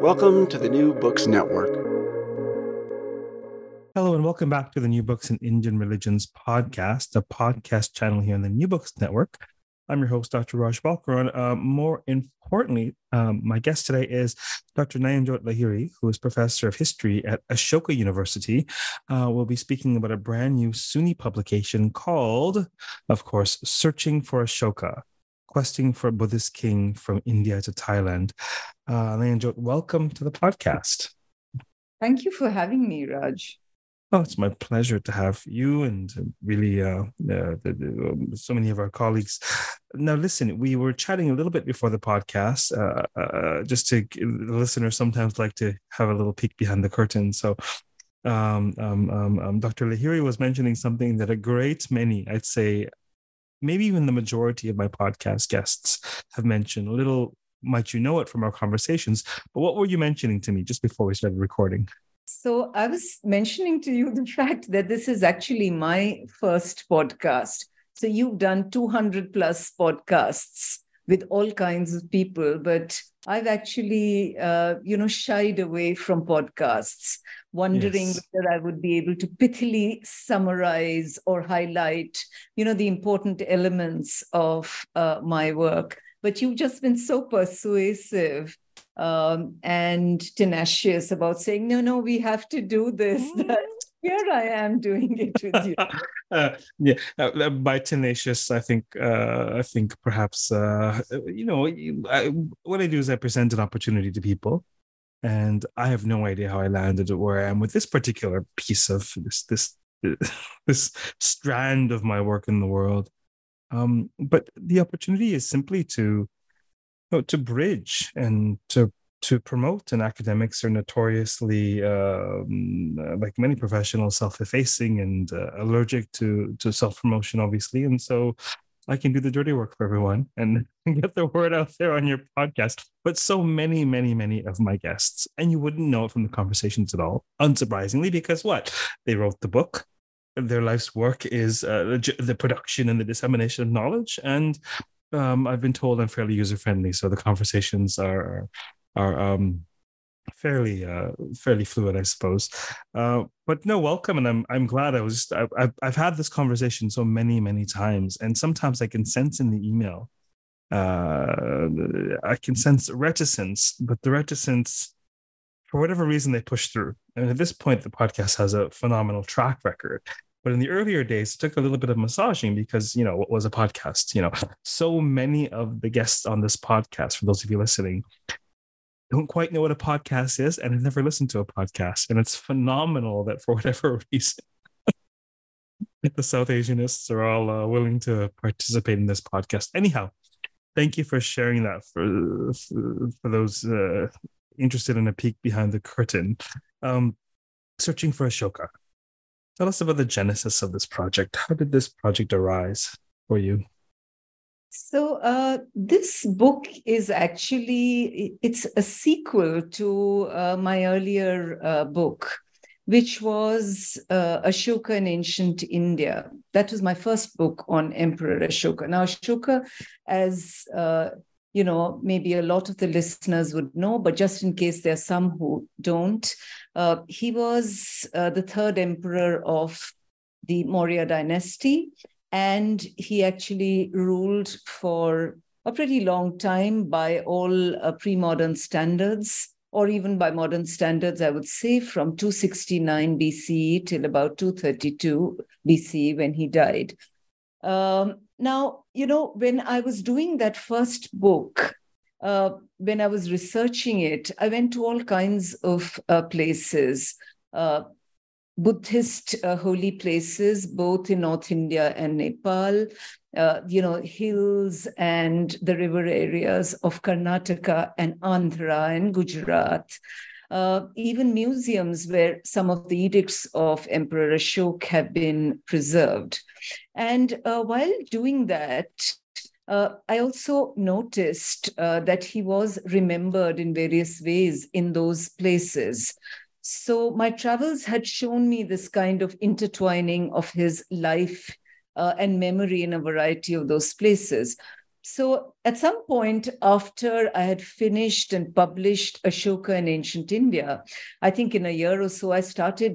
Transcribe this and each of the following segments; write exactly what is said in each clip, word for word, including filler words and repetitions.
Welcome to the New Books Network. Hello and welcome back to the New Books in Indian Religions podcast, a podcast channel here on the New Books Network. I'm your host, Doctor Raj Balkaran. Uh, more importantly, um, my guest today is Doctor Nayanjot Lahiri, who is professor of history at Ashoka University. Uh, we'll be speaking about a brand new SUNY publication called, of course, Searching for Ashoka, Questing for a Buddhist King from India to Thailand. Uh, Nayanjot, welcome to the podcast. Thank you for having me, Raj. Oh, it's my pleasure to have you and really uh, uh, so many of our colleagues. Now, listen, we were chatting a little bit before the podcast, uh, uh, just to the listeners sometimes like to have a little peek behind the curtain. So um, um, um, Doctor Lahiri was mentioning something that a great many, I'd say, maybe even the majority of my podcast guests have mentioned. Little might you know it from our conversations, but what were you mentioning to me just before we started recording? So I was mentioning to you the fact that this is actually my first podcast. So you've done two hundred plus podcasts with all kinds of people, but I've actually, uh, you know, shied away from podcasts, wondering yes. whether I would be able to pithily summarize or highlight, you know, the important elements of uh, my work. But you've just been so persuasive Um, and tenacious about saying, no, no, we have to do this. Here I am doing it with you. uh, yeah, uh, by tenacious, I think, uh, I think perhaps, uh, you know, I, what I do is I present an opportunity to people, and I have no idea how I landed or where I am with this particular piece of this this this strand of my work in the world. Um, but the opportunity is simply to. No, to bridge and to to promote, and academics are notoriously, um, like many professionals, self-effacing and uh, allergic to to self-promotion, obviously. And so I can do the dirty work for everyone and get the word out there on your podcast. But so many, many, many of my guests, and you wouldn't know it from the conversations at all, unsurprisingly, because what? They wrote the book. Their life's work is uh, the production and the dissemination of knowledge. And Um, I've been told I'm fairly user-friendly, so the conversations are are um, fairly uh, fairly fluid, I suppose. Uh, but no, welcome, and I'm I'm glad I was. Just, I, I've I've had this conversation so many many times, and sometimes I can sense in the email, uh, I can sense reticence, but the reticence, for whatever reason, they push through. And at this point, the podcast has a phenomenal track record. But in the earlier days, it took a little bit of massaging because, you know, what was a podcast? You know, so many of the guests on this podcast, for those of you listening, don't quite know what a podcast is and have never listened to a podcast. And it's phenomenal that for whatever reason, the South Asianists are all uh, willing to participate in this podcast. Anyhow, thank you for sharing that for, for, for those uh, interested in a peek behind the curtain. Um, Searching for Ashoka. Tell us about the genesis of this project. How did this project arise for you? So uh, this book is actually, it's a sequel to uh, my earlier uh, book, which was uh, Ashoka in Ancient India. That was my first book on Emperor Ashoka. Now, Ashoka, as uh, you know, maybe a lot of the listeners would know, but just in case there are some who don't, uh, he was uh, the third emperor of the Maurya dynasty, and he actually ruled for a pretty long time by all uh, pre-modern standards or even by modern standards, I would say from two sixty-nine B C till about two thirty-two B C when he died. Um, now, you know, when I was doing that first book, uh, when I was researching it, I went to all kinds of uh, places, uh, Buddhist uh, holy places, both in North India and Nepal, uh, you know, hills and the river areas of Karnataka and Andhra and Gujarat, uh, even museums where some of the edicts of Emperor Ashok have been preserved. And uh, while doing that, Uh, I also noticed uh, that he was remembered in various ways in those places. So my travels had shown me this kind of intertwining of his life uh, and memory in a variety of those places. So at some point after I had finished and published Ashoka in Ancient India, I think in a year or so, I started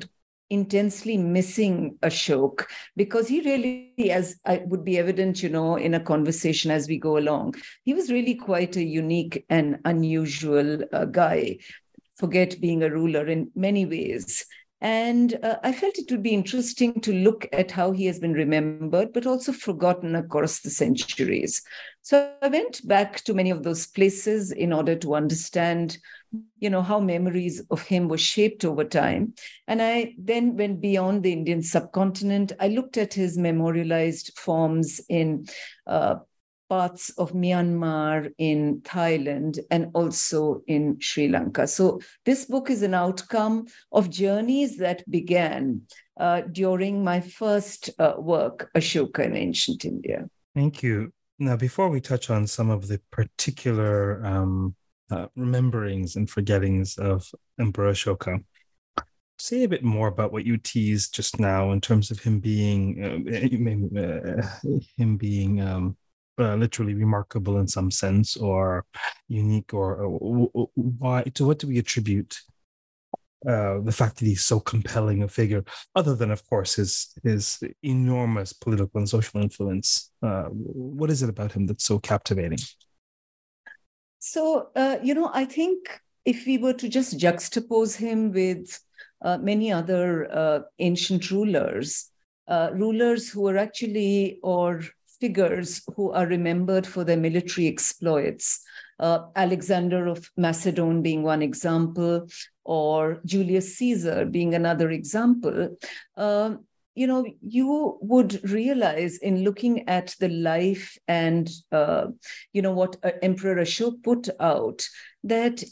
intensely missing Ashok, because he really, as would be evident, you know, in a conversation as we go along, he was really quite a unique and unusual uh, guy, forget being a ruler in many ways. And uh, I felt it would be interesting to look at how he has been remembered, but also forgotten across the centuries. So I went back to many of those places in order to understand, you know, how memories of him were shaped over time. And I then went beyond the Indian subcontinent. I looked at his memorialized forms in uh, parts of Myanmar, in Thailand, and also in Sri Lanka. So this book is an outcome of journeys that began uh, during my first uh, work, Ashoka in Ancient India. Thank you. Now, before we touch on some of the particular um, uh, rememberings and forgettings of Emperor Ashoka, say a bit more about what you teased just now in terms of him being, uh, uh, him being, um, Uh, literally remarkable in some sense, or unique, or, or, or why? To what do we attribute uh, the fact that he's so compelling a figure, other than, of course, his his enormous political and social influence? Uh, what is it about him that's so captivating? So, uh, you know, I think if we were to just juxtapose him with uh, many other uh, ancient rulers, uh, rulers who were actually, or figures who are remembered for their military exploits, uh, Alexander of Macedon being one example, or Julius Caesar being another example, uh, you know, you would realize in looking at the life and, uh, you know, what Emperor Ashok put out, that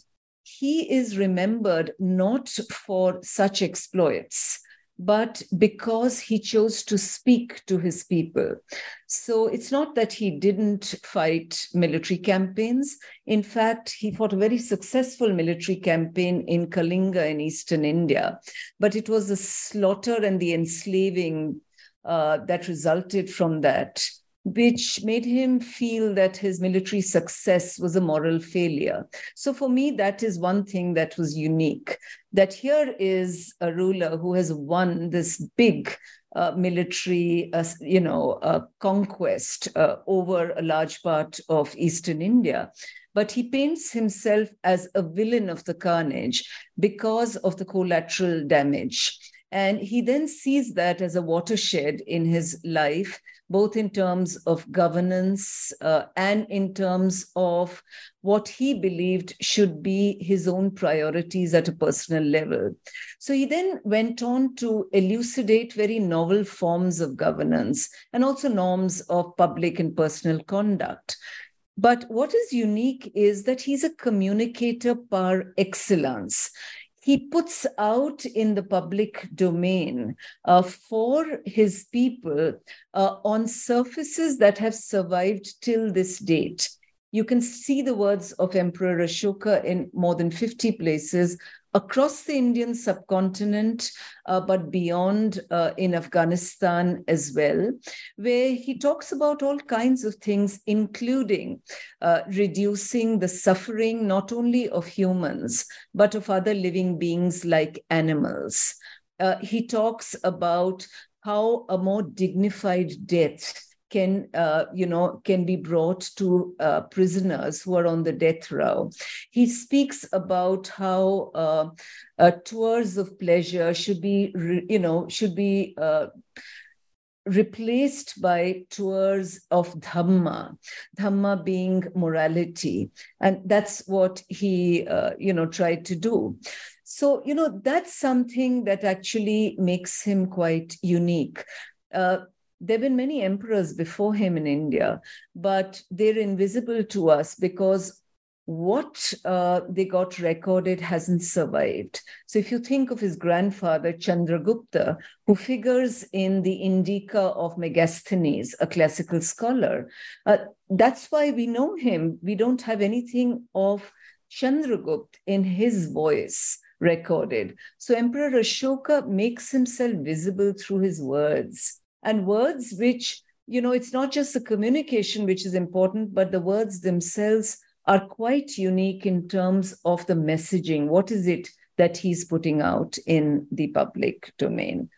he is remembered not for such exploits, but because he chose to speak to his people. So it's not that he didn't fight military campaigns. In fact, he fought a very successful military campaign in Kalinga in eastern India, but it was the slaughter and the enslaving uh, that resulted from that, which made him feel that his military success was a moral failure. So for me, that is one thing that was unique, that here is a ruler who has won this big uh, military, uh, you know, uh, conquest uh, over a large part of eastern India. But he paints himself as a villain of the carnage because of the collateral damage. And he then sees that as a watershed in his life, both in terms of governance uh, and in terms of what he believed should be his own priorities at a personal level. So he then went on to elucidate very novel forms of governance and also norms of public and personal conduct. But what is unique is that he's a communicator par excellence. He puts out in the public domain uh, for his people uh, on surfaces that have survived till this date. You can see the words of Emperor Ashoka in more than fifty places across the Indian subcontinent, uh, but beyond uh, in Afghanistan as well, where he talks about all kinds of things, including uh, reducing the suffering not only of humans, but of other living beings like animals. Uh, he talks about how a more dignified death can, uh, you know, can be brought to uh, prisoners who are on the death row. He speaks about how uh, uh, tours of pleasure should be, you know, should be uh, replaced by tours of Dhamma, Dhamma being morality. And that's what he, uh, you know, tried to do. So, you know, that's something that actually makes him quite unique. Uh, There have been many emperors before him in India, but they're invisible to us because what uh, they got recorded hasn't survived. So if you think of his grandfather, Chandragupta, who figures in the Indica of Megasthenes, a classical scholar, uh, that's why we know him. We don't have anything of Chandragupta in his voice recorded. So Emperor Ashoka makes himself visible through his words. And words which, you know, it's not just the communication which is important, but the words themselves are quite unique in terms of the messaging. What is it that he's putting out in the public domain?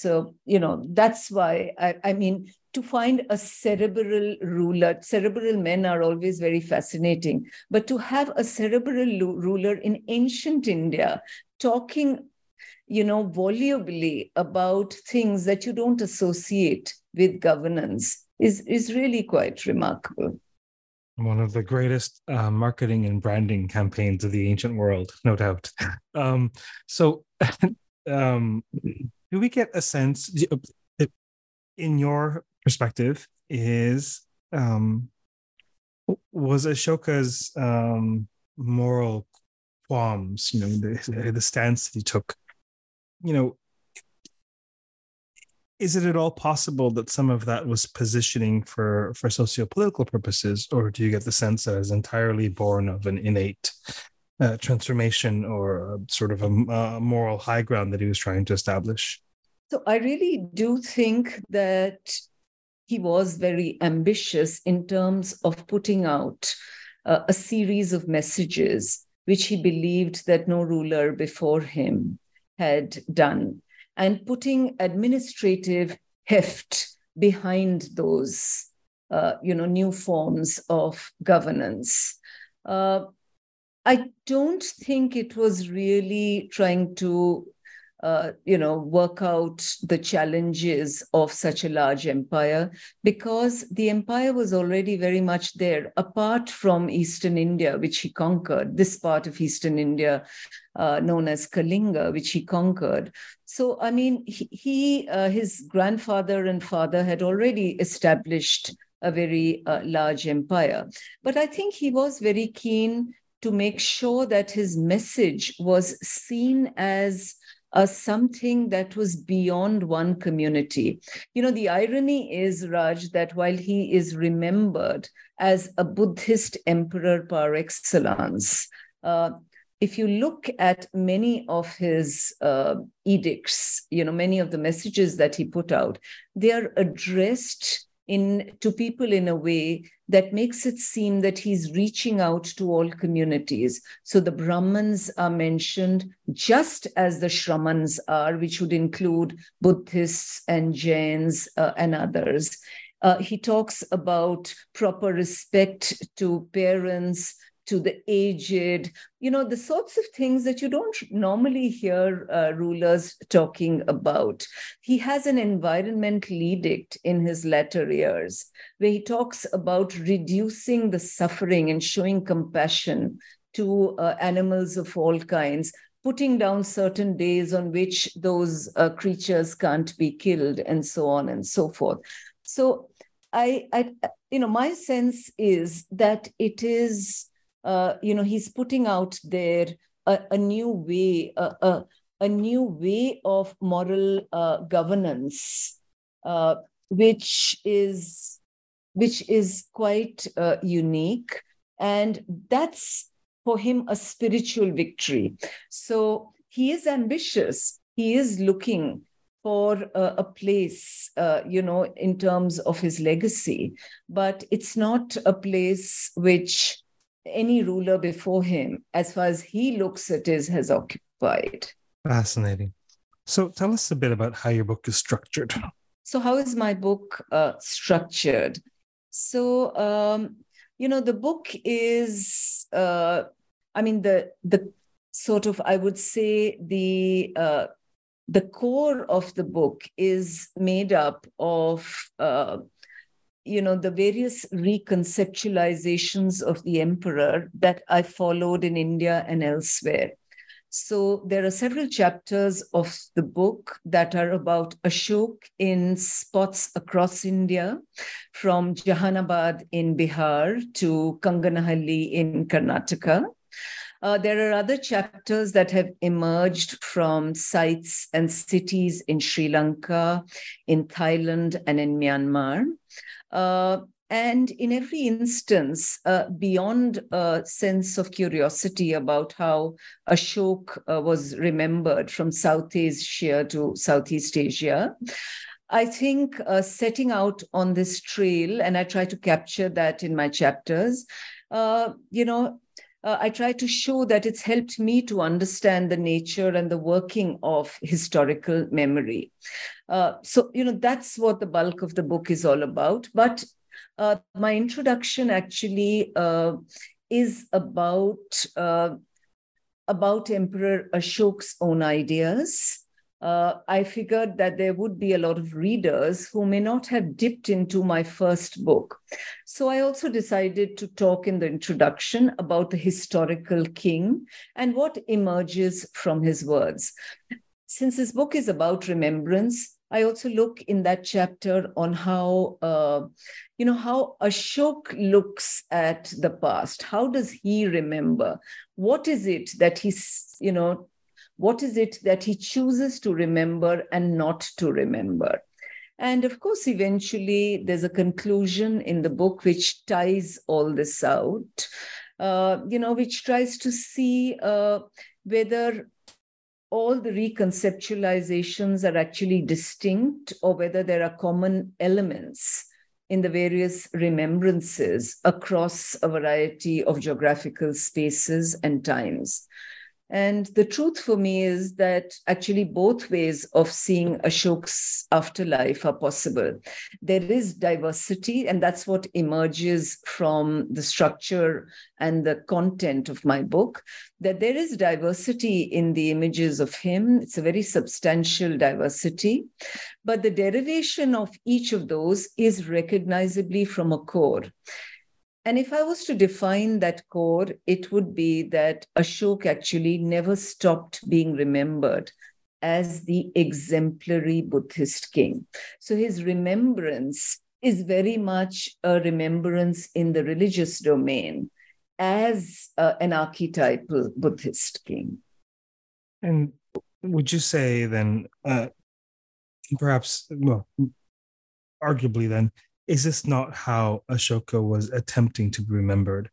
So, you know, that's why, I, I mean, to find a cerebral ruler, cerebral men are always very fascinating, but to have a cerebral ruler in ancient India talking, you know, volubly about things that you don't associate with governance is, is really quite remarkable. One of the greatest uh, marketing and branding campaigns of the ancient world, no doubt. Um, so um, do we get a sense, in your perspective, is um, was Ashoka's um, moral qualms, you know, the, the stance that he took, you know, is it at all possible that some of that was positioning for, for socio-political purposes, or do you get the sense that it's entirely born of an innate uh, transformation or a, sort of a, a moral high ground that he was trying to establish? So I really do think that he was very ambitious in terms of putting out uh, a series of messages which he believed that no ruler before him had done, and putting administrative heft behind those, uh, you know, new forms of governance. Uh, I don't think it was really trying to, uh, you know, work out the challenges of such a large empire, because the empire was already very much there, apart from Eastern India, which he conquered, this part of Eastern India, Uh, known as Kalinga, which he conquered. So, I mean, he, he uh, his grandfather and father had already established a very uh, large empire. But I think he was very keen to make sure that his message was seen as Uh, something that was beyond one community. You know, the irony is, Raj, that while he is remembered as a Buddhist emperor par excellence, uh, if you look at many of his uh, edicts, you know, many of the messages that he put out, they are addressed in to people in a way that makes it seem that he's reaching out to all communities. So the Brahmins are mentioned just as the Shramans are, which would include Buddhists and Jains uh, and others. Uh, he talks about proper respect to parents, to the aged, you know, the sorts of things that you don't normally hear uh, rulers talking about. He has an environmental edict in his latter years where he talks about reducing the suffering and showing compassion to uh, animals of all kinds, putting down certain days on which those uh, creatures can't be killed, and so on and so forth. So I, I you know, my sense is that it is, Uh, you know, he's putting out there a, a new way, a, a, a new way of moral uh, governance, uh, which is which is quite uh, unique, and that's for him a spiritual victory. So he is ambitious. He is looking for uh, a place, uh, you know, in terms of his legacy, but it's not a place which any ruler before him, as far as he looks at it, has occupied. Fascinating. So tell us a bit about how your book is structured. So how is my book uh, structured? So, um, you know, the book is, uh, I mean, the the sort of, I would say, the uh, the core of the book is made up of, uh, you know, the various reconceptualizations of the emperor that I followed in India and elsewhere. So there are several chapters of the book that are about Ashok in spots across India, from Jahanabad in Bihar to Kanganahalli in Karnataka. Uh, there are other chapters that have emerged from sites and cities in Sri Lanka, in Thailand, and in Myanmar. Uh, And in every instance, uh, beyond a sense of curiosity about how Ashok uh, was remembered from South Asia to Southeast Asia, I think uh, setting out on this trail, and I try to capture that in my chapters, uh, you know, uh, I try to show that it's helped me to understand the nature and the working of historical memory. Uh, so, you know, that's what the bulk of the book is all about. But Uh, my introduction actually uh, is about, uh, about Emperor Ashoka's own ideas. Uh, I figured that there would be a lot of readers who may not have dipped into my first book. So I also decided to talk in the introduction about the historical king and what emerges from his words. Since this book is about remembrance, I also look in that chapter on how, uh, you know, how Ashok looks at the past. How does he remember? What is it that he's, you know, what is it that he chooses to remember and not to remember? And of course, eventually there's a conclusion in the book which ties all this out, uh, you know, which tries to see uh, whether all the reconceptualizations are actually distinct or whether there are common elements in the various remembrances across a variety of geographical spaces and times. And the truth for me is that actually both ways of seeing Ashoka's afterlife are possible. There is diversity, and that's what emerges from the structure and the content of my book, that there is diversity in the images of him. It's a very substantial diversity, but the derivation of each of those is recognizably from a core. And if I was to define that core, it would be that Ashoka actually never stopped being remembered as the exemplary Buddhist king. So his remembrance is very much a remembrance in the religious domain as uh, an archetypal Buddhist king. And would you say then, uh, perhaps, well, arguably then, is this not how Ashoka was attempting to be remembered?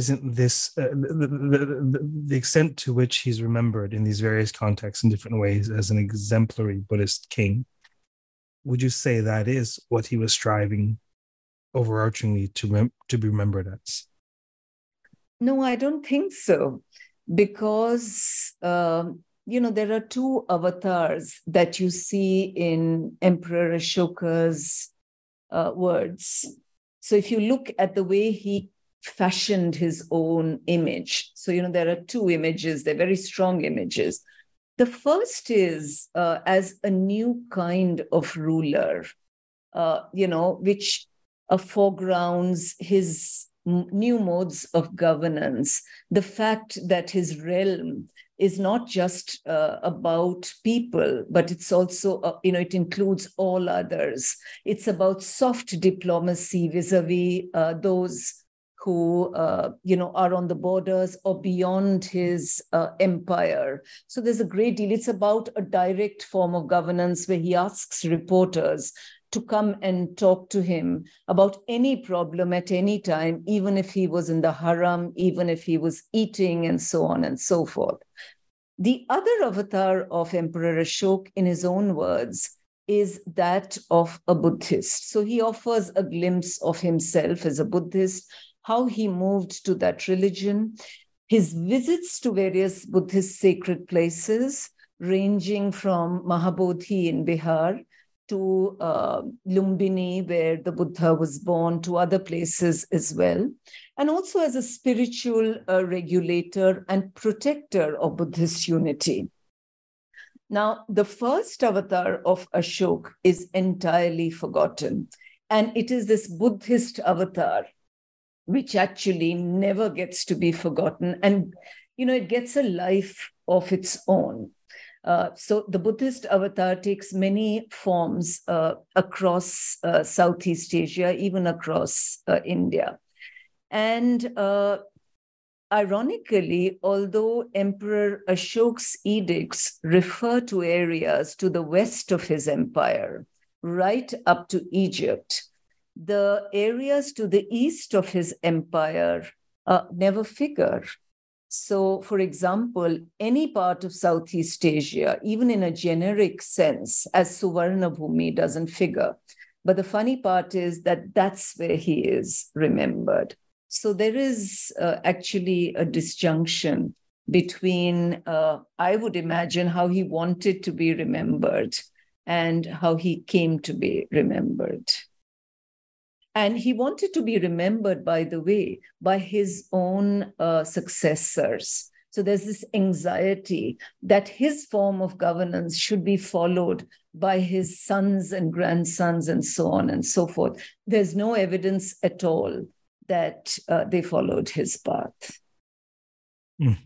Isn't this uh, the, the, the extent to which he's remembered in these various contexts in different ways as an exemplary Buddhist king? Would you say that is what he was striving overarchingly to, rem- to be remembered as? No, I don't think so, because uh, you know, there are two avatars that you see in Emperor Ashoka's Uh, words. So if you look at the way he fashioned his own image, so, you know, there are two images, they're very strong images. The first is uh, as a new kind of ruler, uh, you know, which uh, foregrounds his m- new modes of governance, the fact that his realm is not just uh, about people, but it's also, uh, you know, it includes all others. It's about soft diplomacy vis-a-vis uh, those who, uh, you know, are on the borders or beyond his uh, empire. So there's a great deal. It's about a direct form of governance where he asks reporters to come and talk to him about any problem at any time, even if he was in the haram, even if he was eating, and so on and so forth. The other avatar of Emperor Ashoka, in his own words, is that of a Buddhist. So he offers a glimpse of himself as a Buddhist, how he moved to that religion, his visits to various Buddhist sacred places, ranging from Mahabodhi in Bihar to uh, Lumbini, where the Buddha was born, to other places as well. And also as a spiritual uh, regulator and protector of Buddhist unity. Now, the first avatar of Ashoka is entirely forgotten. And it is this Buddhist avatar, which actually never gets to be forgotten. And, you know, it gets a life of its own. Uh, so the Buddhist avatar takes many forms uh, across uh, Southeast Asia, even across uh, India. And uh, ironically, although Emperor Ashoka's edicts refer to areas to the west of his empire, right up to Egypt, the areas to the east of his empire uh, never figure. So, for example, any part of Southeast Asia, even in a generic sense, as Suvarnabhumi, doesn't figure. But the funny part is that that's where he is remembered. So there is uh, actually a disjunction between, uh, I would imagine, how he wanted to be remembered and how he came to be remembered. And he wanted to be remembered, by the way, by his own uh, successors. So there's this anxiety that his form of governance should be followed by his sons and grandsons and so on and so forth. There's no evidence at all that uh, they followed his path. Mm.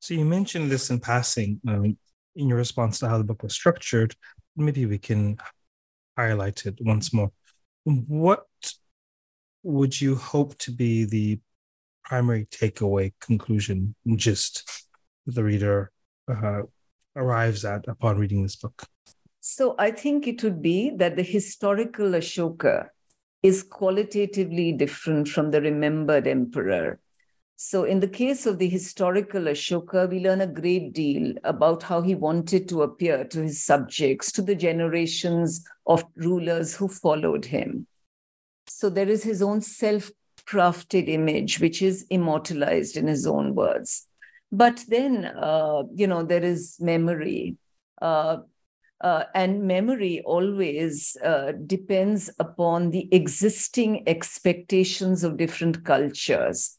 So you mentioned this in passing um, in your response to how the book was structured. Maybe we can highlight it once more. What would you hope to be the primary takeaway, conclusion, gist the reader uh, arrives at upon reading this book? So I think it would be that the historical Ashoka is qualitatively different from the remembered emperor. So in the case of the historical Ashoka, we learn a great deal about how he wanted to appear to his subjects, to the generations of rulers who followed him. So there is his own self-crafted image, which is immortalized in his own words. But then, uh, you know, there is memory. Uh, Uh, and memory always uh, depends upon the existing expectations of different cultures.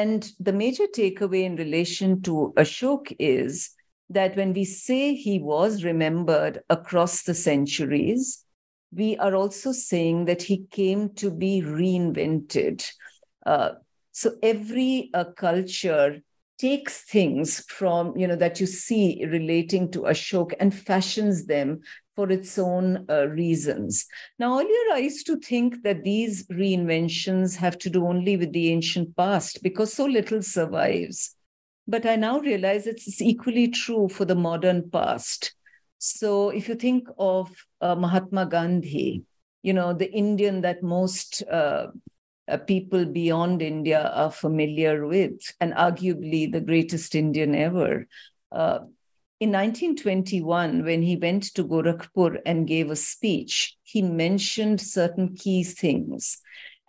And the major takeaway in relation to Ashoka is that when we say he was remembered across the centuries, we are also saying that he came to be reinvented. Uh, so every uh, culture takes things from, you know, that you see relating to Ashoka and fashions them for its own uh, reasons. Now, earlier I used to think that these reinventions have to do only with the ancient past because so little survives. But I now realize it's equally true for the modern past. So if you think of uh, Mahatma Gandhi, you know, the Indian that most uh, Uh, people beyond India are familiar with, and arguably the greatest Indian ever. Uh, in nineteen twenty-one, when he went to Gorakhpur and gave a speech, he mentioned certain key things.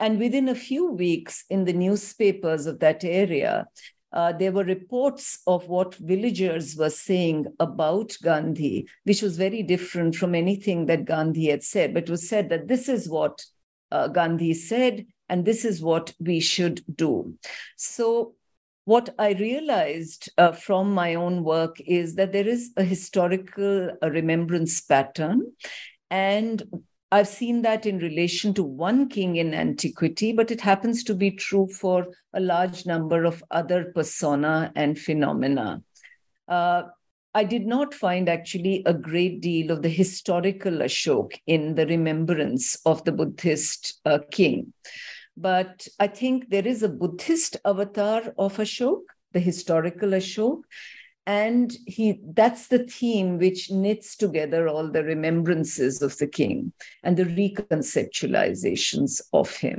And within a few weeks in the newspapers of that area, uh, there were reports of what villagers were saying about Gandhi, which was very different from anything that Gandhi had said, but it was said that this is what uh, Gandhi said, and this is what we should do. So what I realized uh, from my own work is that there is a historical uh, remembrance pattern. And I've seen that in relation to one king in antiquity, but it happens to be true for a large number of other persona and phenomena. Uh, I did not find actually a great deal of the historical Ashoka in the remembrance of the Buddhist uh, king. But I think there is a Buddhist avatar of Ashoka, the historical Ashoka, and he that's the theme which knits together all the remembrances of the king and the reconceptualizations of him.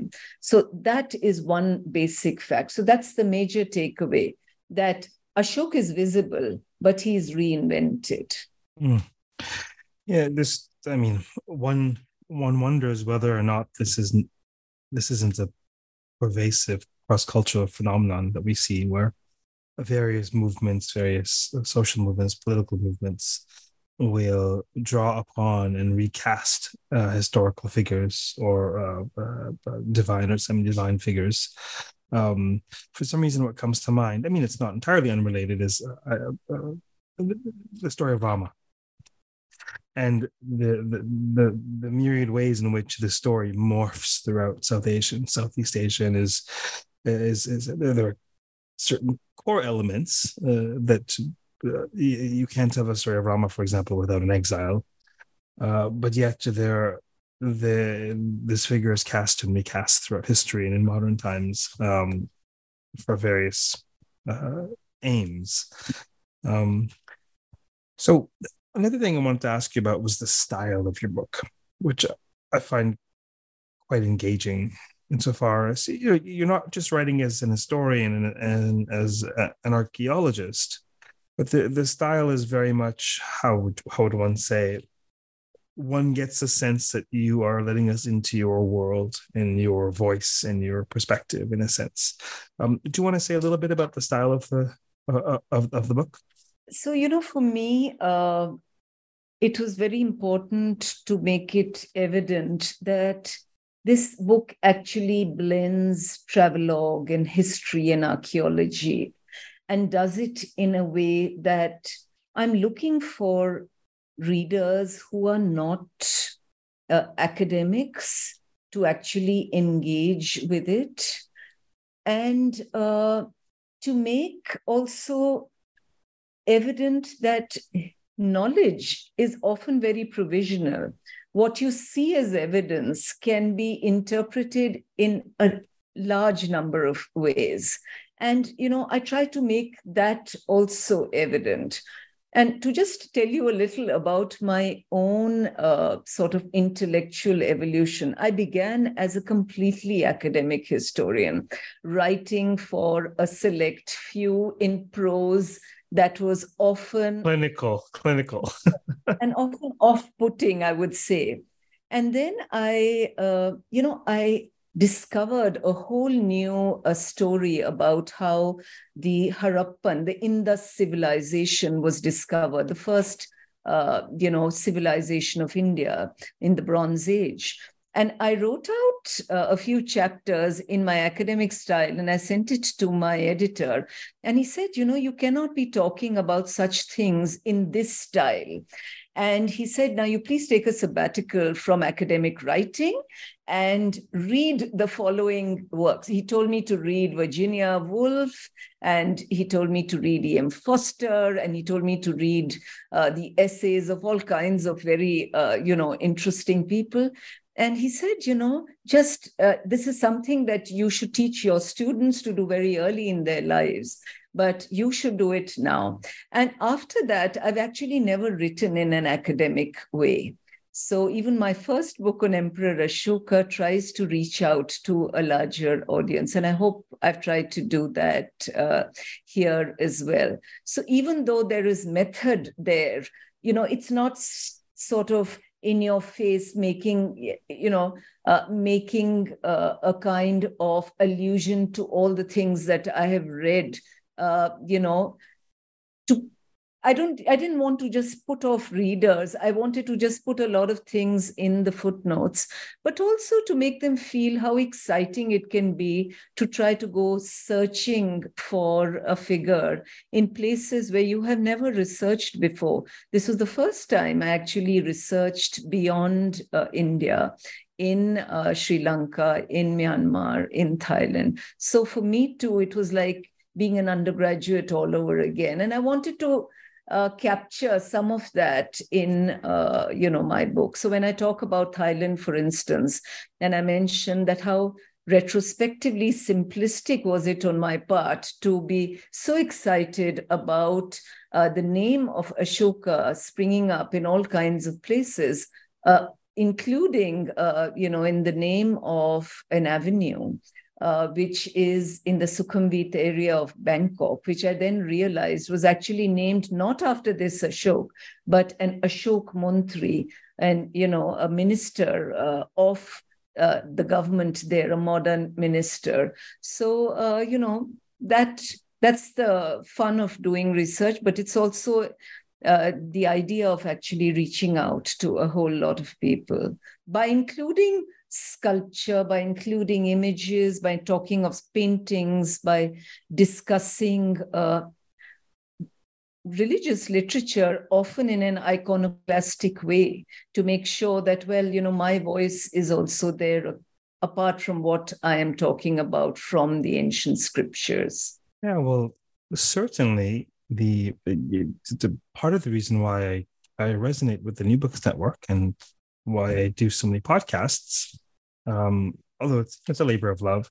So that is one basic fact. So that's the major takeaway, that Ashoka is visible, but he is reinvented. Mm. Yeah, this, I mean, one one wonders whether or not this isn't This isn't a pervasive cross-cultural phenomenon that we see, where various movements, various social movements, political movements, will draw upon and recast uh, historical figures or uh, uh, divine or semi-divine figures. Um, for some reason, what comes to mind, I mean, it's not entirely unrelated, is uh, uh, the story of Rama and the, the the the myriad ways in which the story morphs throughout South Asian, Southeast Asian is is is there are certain core elements uh, that uh, you can't have a story of Rama, for example, without an exile, uh, but yet there the this figure is cast and recast throughout history and in modern times um, for various uh, aims. Um, so another thing I wanted to ask you about was the style of your book, which I find quite engaging insofar as you're not just writing as an historian and, and as a, an archaeologist, but the, the style is very much, how would, how would one say, one gets a sense that you are letting us into your world and your voice and your perspective in a sense. Um, do you want to say a little bit about the style of the Uh, of, of the book? So, you know, for me, uh, it was very important to make it evident that this book actually blends travelogue and history and archaeology, and does it in a way that I'm looking for readers who are not uh, academics to actually engage with it. And uh, to make also evident that knowledge is often very provisional. What you see as evidence can be interpreted in a large number of ways. And, you know, I try to make that also evident. And to just tell you a little about my own uh, sort of intellectual evolution, I began as a completely academic historian, writing for a select few in prose that was often... Clinical, clinical. and often off-putting, I would say. And then I, uh, you know, I... discovered a whole new uh, story about how the Harappan, the Indus civilization was discovered, the first, uh, you know, civilization of India in the Bronze Age. And I wrote out uh, a few chapters in my academic style, and I sent it to my editor. And he said, you know, you cannot be talking about such things in this style. And he said, now you please take a sabbatical from academic writing and read the following works. He told me to read Virginia Woolf, and he told me to read E M Foster, and he told me to read uh, the essays of all kinds of very, uh, you know, interesting people. And he said, you know, just uh, this is something that you should teach your students to do very early in their lives, but you should do it now. And after that, I've actually never written in an academic way. So even my first book on Emperor Ashoka tries to reach out to a larger audience. And I hope I've tried to do that uh, here as well. So even though there is method there, you know, it's not s- sort of in your face, making, you know, uh, making uh, a kind of allusion to all the things that I have read, uh, you know, to, I don't, I didn't want to just put off readers. I wanted to just put a lot of things in the footnotes, but also to make them feel how exciting it can be to try to go searching for a figure in places where you have never researched before. This was the first time I actually researched beyond uh, India, in uh, Sri Lanka, in Myanmar, in Thailand. So for me too, it was like being an undergraduate all over again. And I wanted to Uh, capture some of that in, uh, you know, my book. So when I talk about Thailand, for instance, and I mentioned that how retrospectively simplistic was it on my part to be so excited about uh, the name of Ashoka springing up in all kinds of places, uh, including, uh, you know, in the name of an avenue. Uh, which is in the Sukhumvit area of Bangkok, which I then realized was actually named not after this Ashok, but an Ashok Mantri, and, you know, a minister uh, of uh, the government there, a modern minister. So, uh, you know, that that's the fun of doing research, but it's also uh, the idea of actually reaching out to a whole lot of people by including sculpture, by including images, by talking of paintings, by discussing uh, religious literature, often in an iconoclastic way, to make sure that, well, you know, my voice is also there, apart from what I am talking about from the ancient scriptures. Yeah, well, certainly the, the part of the reason why I, I resonate with the New Books Network and why I do so many podcasts, um, although it's, it's a labor of love,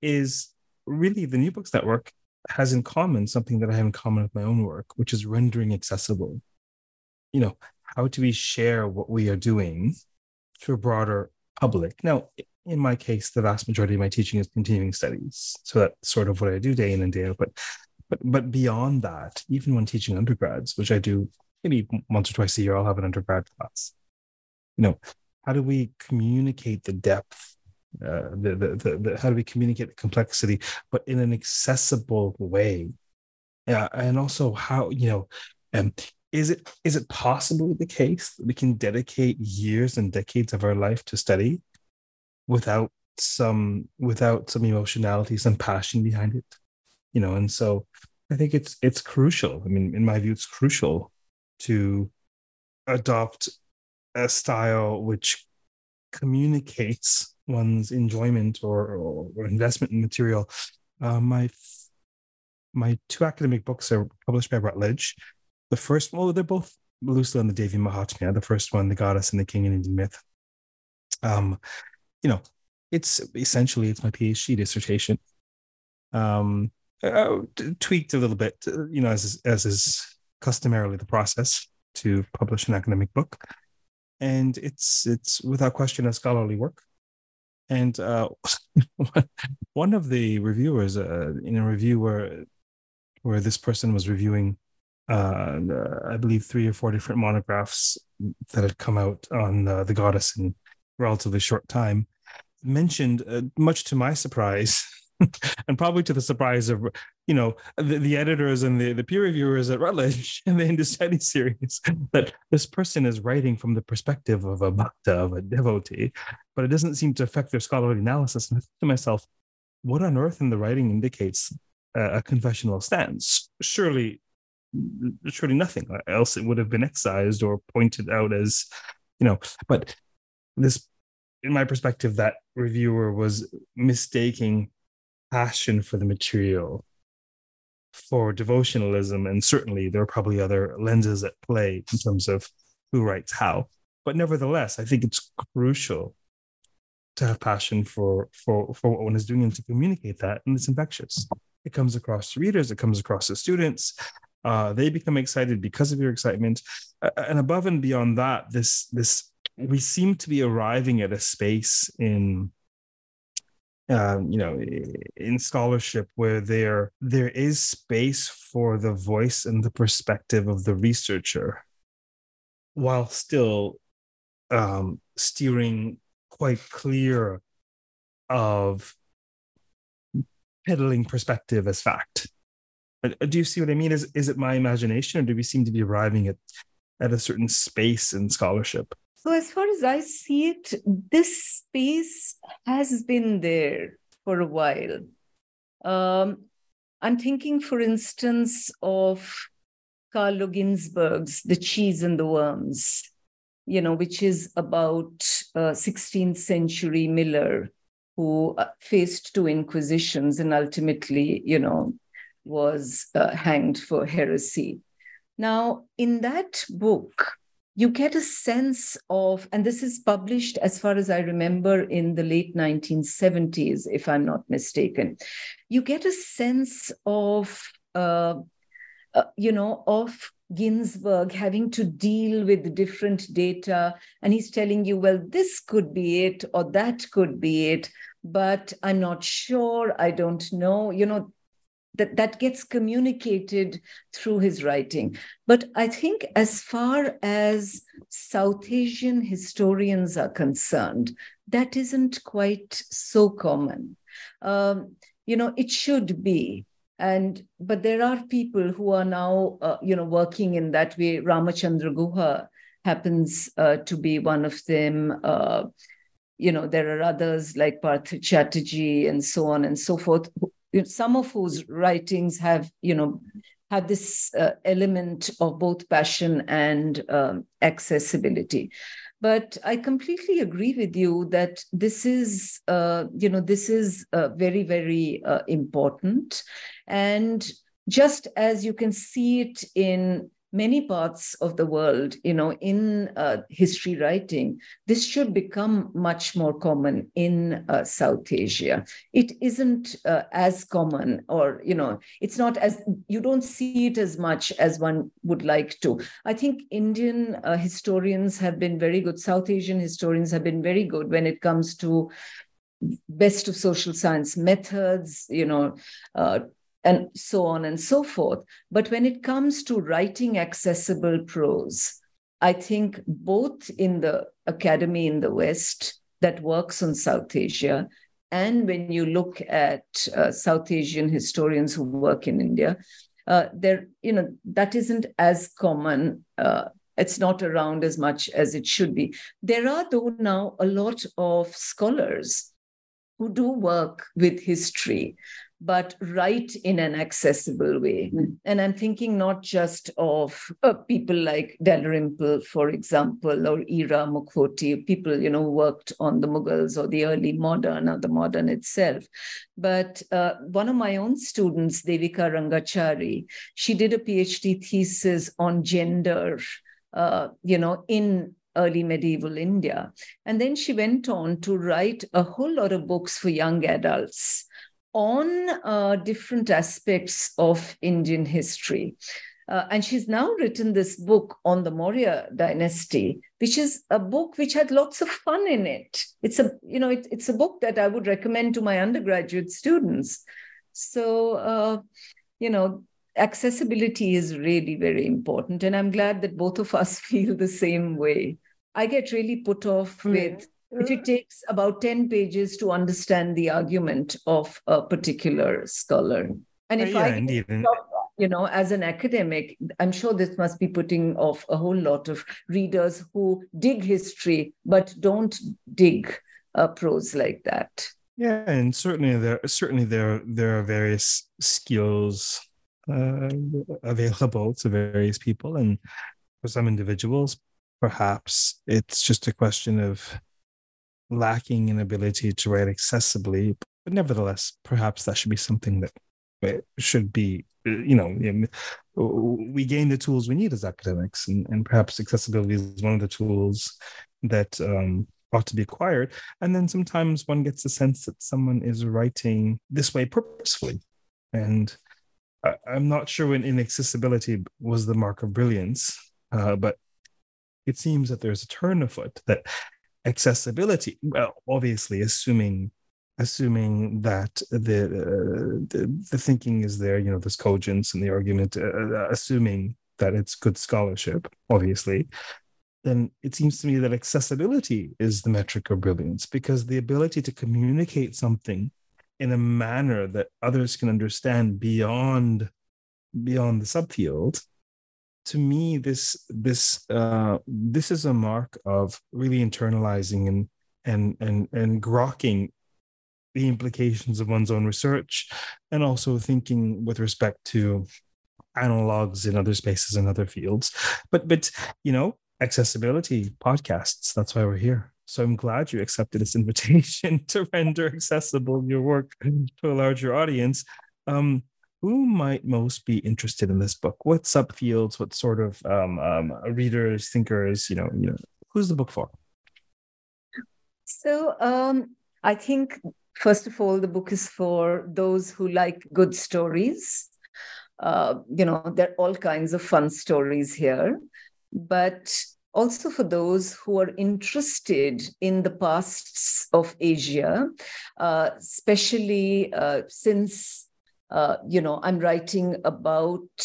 is really the New Books Network has in common something that I have in common with my own work, which is rendering accessible. You know, how do we share what we are doing to a broader public? Now, in my case, the vast majority of my teaching is continuing studies, so that's sort of what I do day in and day out. But, but, but beyond that, even when teaching undergrads, which I do maybe once or twice a year, I'll have an undergrad class. You know, how do we communicate the depth? Uh, the, the, the, the, how do we communicate the complexity, but in an accessible way? Uh, and also how, you know, um, is it is it possibly the case that we can dedicate years and decades of our life to study without some without some emotionality, some passion behind it? You know, and so I think it's it's crucial. I mean, in my view, it's crucial to adopt a style which communicates one's enjoyment or, or, or investment in material. Uh, my my two academic books are published by Routledge. The first, well, they're both loosely on the Devi Mahatmya. The first one, The Goddess and the King in Indian Myth. Um, you know, it's essentially it's my PhD dissertation, um, uh, tweaked a little bit, you know, as as is customarily the process to publish an academic book, and it's it's without question a scholarly work. And uh, one of the reviewers, uh, in a review where, where this person was reviewing, uh, I believe, three or four different monographs that had come out on uh, the goddess in relatively short time, mentioned, uh, much to my surprise, and probably to the surprise of, you know, the, the editors and the, the peer reviewers at Routledge and the Indus Studies series, that this person is writing from the perspective of a bhakta, of a devotee, but it doesn't seem to affect their scholarly analysis. And I thought to myself, what on earth in the writing indicates a, a confessional stance? Surely, surely nothing else. It would have been excised or pointed out as, you know, but this, in my perspective, that reviewer was mistaking passion for the material for devotionalism, and certainly there are probably other lenses at play in terms of who writes how. But nevertheless, I think it's crucial to have passion for for for what one is doing and to communicate that, and it's infectious. It comes across to readers, it comes across to students, uh, they become excited because of your excitement. Uh, and above and beyond that, this this we seem to be arriving at a space in Um, you know, in scholarship where there there is space for the voice and the perspective of the researcher, while still um, steering quite clear of peddling perspective as fact. Do you see what I mean? Is is it my imagination, or do we seem to be arriving at at a certain space in scholarship? So as far as I see it, this space has been there for a while. Um, I'm thinking, for instance, of Carlo Ginzburg's The Cheese and the Worms, you know, which is about uh, sixteenth century Miller, who faced two inquisitions and ultimately, you know, was uh, hanged for heresy. Now, in that book, you get a sense of, and this is published, as far as I remember, in the late nineteen seventies, if I'm not mistaken, you get a sense of, uh, uh, you know, of Ginzburg having to deal with different data. And he's telling you, well, this could be it, or that could be it, but I'm not sure, I don't know, you know, that, that gets communicated through his writing. But I think as far as South Asian historians are concerned, that isn't quite so common. Um, you know, it should be. And but there are people who are now, uh, you know, working in that way. Ramachandra Guha happens uh, to be one of them. Uh, you know, there are others like Partha Chatterjee and so on and so forth, some of whose writings have, you know, have this uh, element of both passion and um, accessibility. But I completely agree with you that this is, uh, you know, this is uh, very, very uh, important. And just as you can see it in many parts of the world, you know, in uh, history writing, this should become much more common in uh, South Asia. It isn't uh, as common, or, you know, it's not as, you don't see it as much as one would like to. I think Indian uh, historians have been very good, South Asian historians have been very good when it comes to best of social science methods, you know, uh, and so on and so forth. But when it comes to writing accessible prose, I think both in the academy in the West that works on South Asia, and when you look at uh, South Asian historians who work in India, uh, there, you know, that isn't as common. Uh, it's not around as much as it should be. There are, though, now a lot of scholars who do work with history, but write in an accessible way. Mm. And I'm thinking not just of uh, people like Dalrymple, for example, or Ira Mukherjee, people, you know, who worked on the Mughals or the early modern or the modern itself. But uh, one of my own students, Devika Rangachari, she did a PhD thesis on gender, uh, you know, in early medieval India. And then she went on to write a whole lot of books for young adults on uh, different aspects of Indian history. Uh, and she's now written this book on the Maurya dynasty, which is a book which had lots of fun in it. It's a, you know, it, it's a book that I would recommend to my undergraduate students. So, uh, you know, accessibility is really very important. And I'm glad that both of us feel the same way. I get really put off mm. with, if it takes about ten pages to understand the argument of a particular scholar. And if yeah, I, and you know, as an academic, I'm sure this must be putting off a whole lot of readers who dig history, but don't dig uh, prose like that. Yeah, and certainly there, certainly there, there are various skills uh, available to various people. And for some individuals, perhaps it's just a question of lacking in ability to write accessibly, but nevertheless, perhaps that should be something that should be, you know, we gain the tools we need as academics, and, and perhaps accessibility is one of the tools that um, ought to be acquired. And then sometimes one gets the sense that someone is writing this way purposefully. And I, I'm not sure when inaccessibility was the mark of brilliance, uh, but it seems that there's a turn afoot that accessibility, well, obviously assuming assuming that the, uh, the the thinking is there, you know, this cogence and the argument, uh, assuming that it's good scholarship, obviously, then it seems to me that accessibility is the metric of brilliance, because the ability to communicate something in a manner that others can understand beyond beyond the subfield. To me, this this uh, this is a mark of really internalizing and and and and grokking the implications of one's own research, and also thinking with respect to analogs in other spaces and other fields. But but you know, accessibility podcasts. That's why we're here. So I'm glad you accepted this invitation to render accessible your work to a larger audience. Um, Who might most be interested in this book? What subfields? What sort of um, um, readers, thinkers? You know, you know, who's the book for? So um, I think, first of all, the book is for those who like good stories. Uh, you know, there are all kinds of fun stories here, but also for those who are interested in the pasts of Asia, uh, especially uh, since. Uh, you know, I'm writing about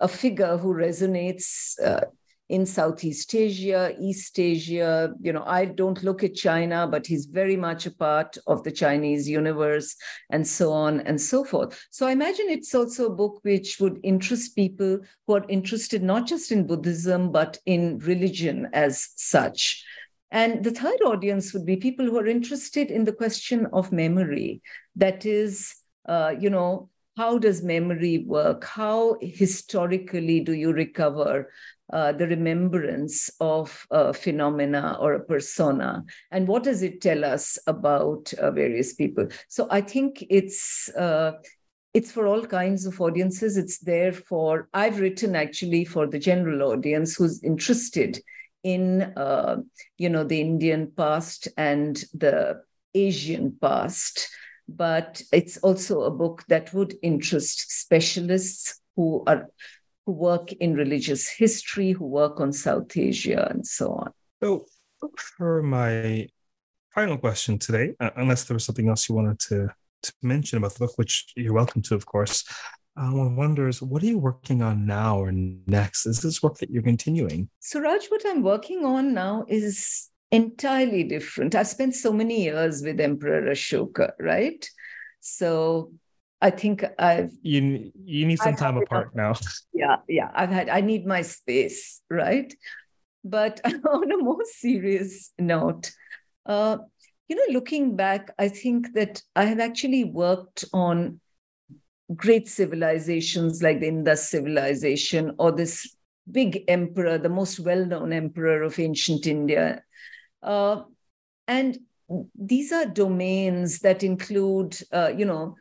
a figure who resonates, uh, in Southeast Asia, East Asia. You know, I don't look at China, but he's very much a part of the Chinese universe, and so on and so forth. So I imagine it's also a book which would interest people who are interested not just in Buddhism, but in religion as such. And the third audience would be people who are interested in the question of memory. That is, uh, you know, how does memory work? How historically do you recover uh, the remembrance of a phenomena or a persona? And what does it tell us about uh, various people? So I think it's... Uh, It's for all kinds of audiences. It's there for, I've written actually for the general audience who's interested in, uh, you know, the Indian past and the Asian past, but it's also a book that would interest specialists who are, who work in religious history, who work on South Asia and so on. So for my final question today, unless there was something else you wanted to to mention about the book, which you're welcome to, of course, uh, one wonders, what are you working on now or next? Is this work that you're continuing? So, Raj, what I'm working on now is entirely different. I've spent so many years with Emperor Ashoka, right? So I think I've... You, you need some I've time apart now. Yeah, yeah. I've had, I need my space, right? But on a more serious note, uh, you know, looking back, I think that I have actually worked on great civilizations like the Indus Civilization or this big emperor, the most well-known emperor of ancient India. Uh, and these are domains that include, uh, you know,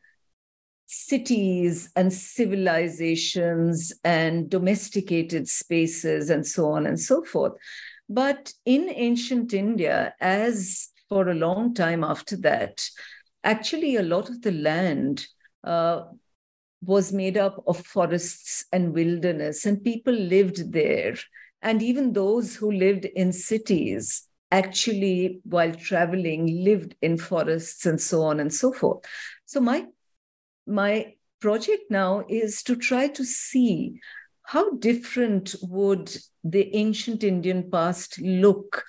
cities and civilizations and domesticated spaces and so on and so forth. But in ancient India, as for a long time after that, actually a lot of the land uh, was made up of forests and wilderness, and people lived there. And even those who lived in cities actually, while traveling, lived in forests and so on and so forth. So my, my project now is to try to see how different would the ancient Indian past look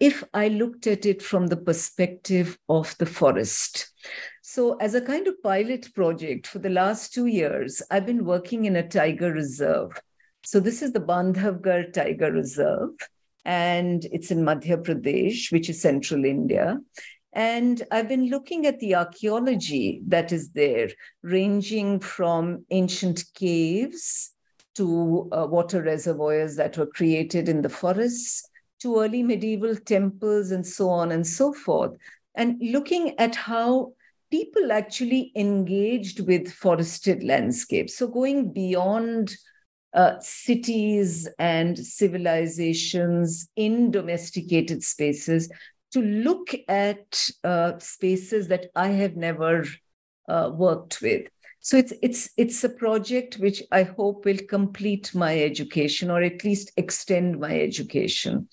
if I looked at it from the perspective of the forest. So as a kind of pilot project for the last two years, I've been working in a tiger reserve. So this is the Bandhavgarh Tiger Reserve, and it's in Madhya Pradesh, which is central India. And I've been looking at the archaeology that is there, ranging from ancient caves to uh, water reservoirs that were created in the forests, to early medieval temples and so on and so forth. And looking at how people actually engaged with forested landscapes. So going beyond uh, cities and civilizations in domesticated spaces to look at uh, spaces that I have never uh, worked with. So it's it's it's a project which I hope will complete my education, or at least extend my education.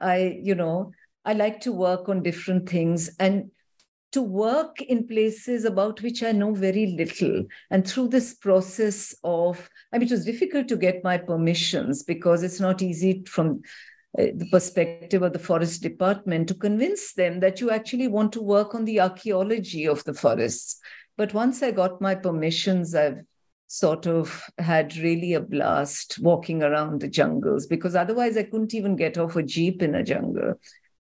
I, you know, I like to work on different things and to work in places about which I know very little. And through this process of, I mean, it was difficult to get my permissions because it's not easy from the perspective of the forest department to convince them that you actually want to work on the archaeology of the forests. But once I got my permissions, I've sort of had really a blast walking around the jungles, because otherwise I couldn't even get off a jeep in a jungle,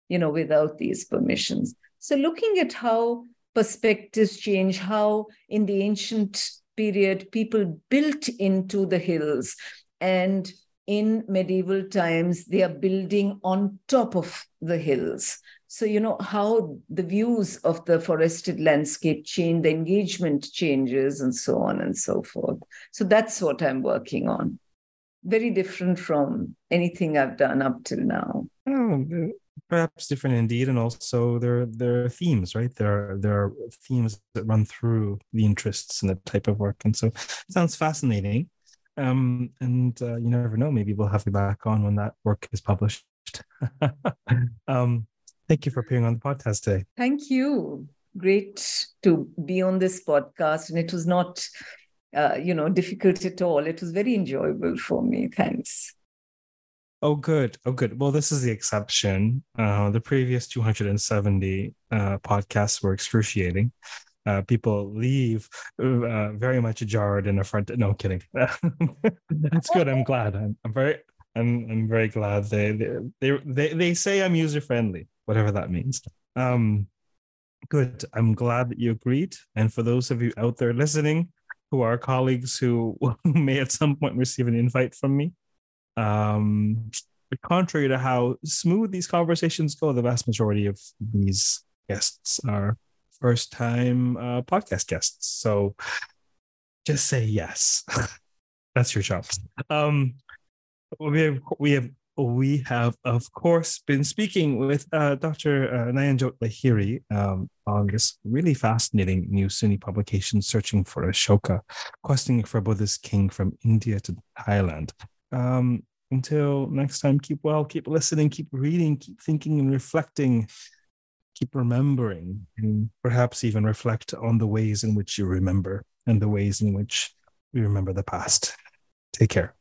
you know, without these permissions. So looking at how perspectives change, how in the ancient period people built into the hills, and in medieval times they are building on top of the hills. So, you know, how the views of the forested landscape change, the engagement changes, and so on and so forth. So that's what I'm working on. Very different from anything I've done up till now. Oh, perhaps different indeed. And also there, there are themes, right? There are, there are themes that run through the interests and the type of work. And so it sounds fascinating. Um, and uh, you never know, maybe we'll have you back on when that work is published. um, Thank you for appearing on the podcast today. Thank you. Great to be on this podcast. And it was not, uh, you know, difficult at all. It was very enjoyable for me. Thanks. Oh, good. Oh, good. Well, this is the exception. Uh, the previous two hundred seventy uh, podcasts were excruciating. Uh, people leave uh, very much jarred in the front. No, I'm kidding. That's good. I'm glad. I'm, I'm very. I'm. I'm very glad they. They. They. They, they say I'm user friendly, whatever that means. Um, good. I'm glad that you agreed. And for those of you out there listening, who are colleagues who may at some point receive an invite from me, um, contrary to how smooth these conversations go, the vast majority of these guests are first-time uh, podcast guests. So just say yes. That's your job. Um, we have, we have, we have, of course, been speaking with uh, Doctor Uh, Nayanjot Lahiri um, on this really fascinating new S U N Y publication, Searching for Ashoka, questioning for Buddhist king from India to Thailand. Um, until next time, keep well, keep listening, keep reading, keep thinking and reflecting. Keep remembering, and perhaps even reflect on the ways in which you remember and the ways in which we remember the past. Take care.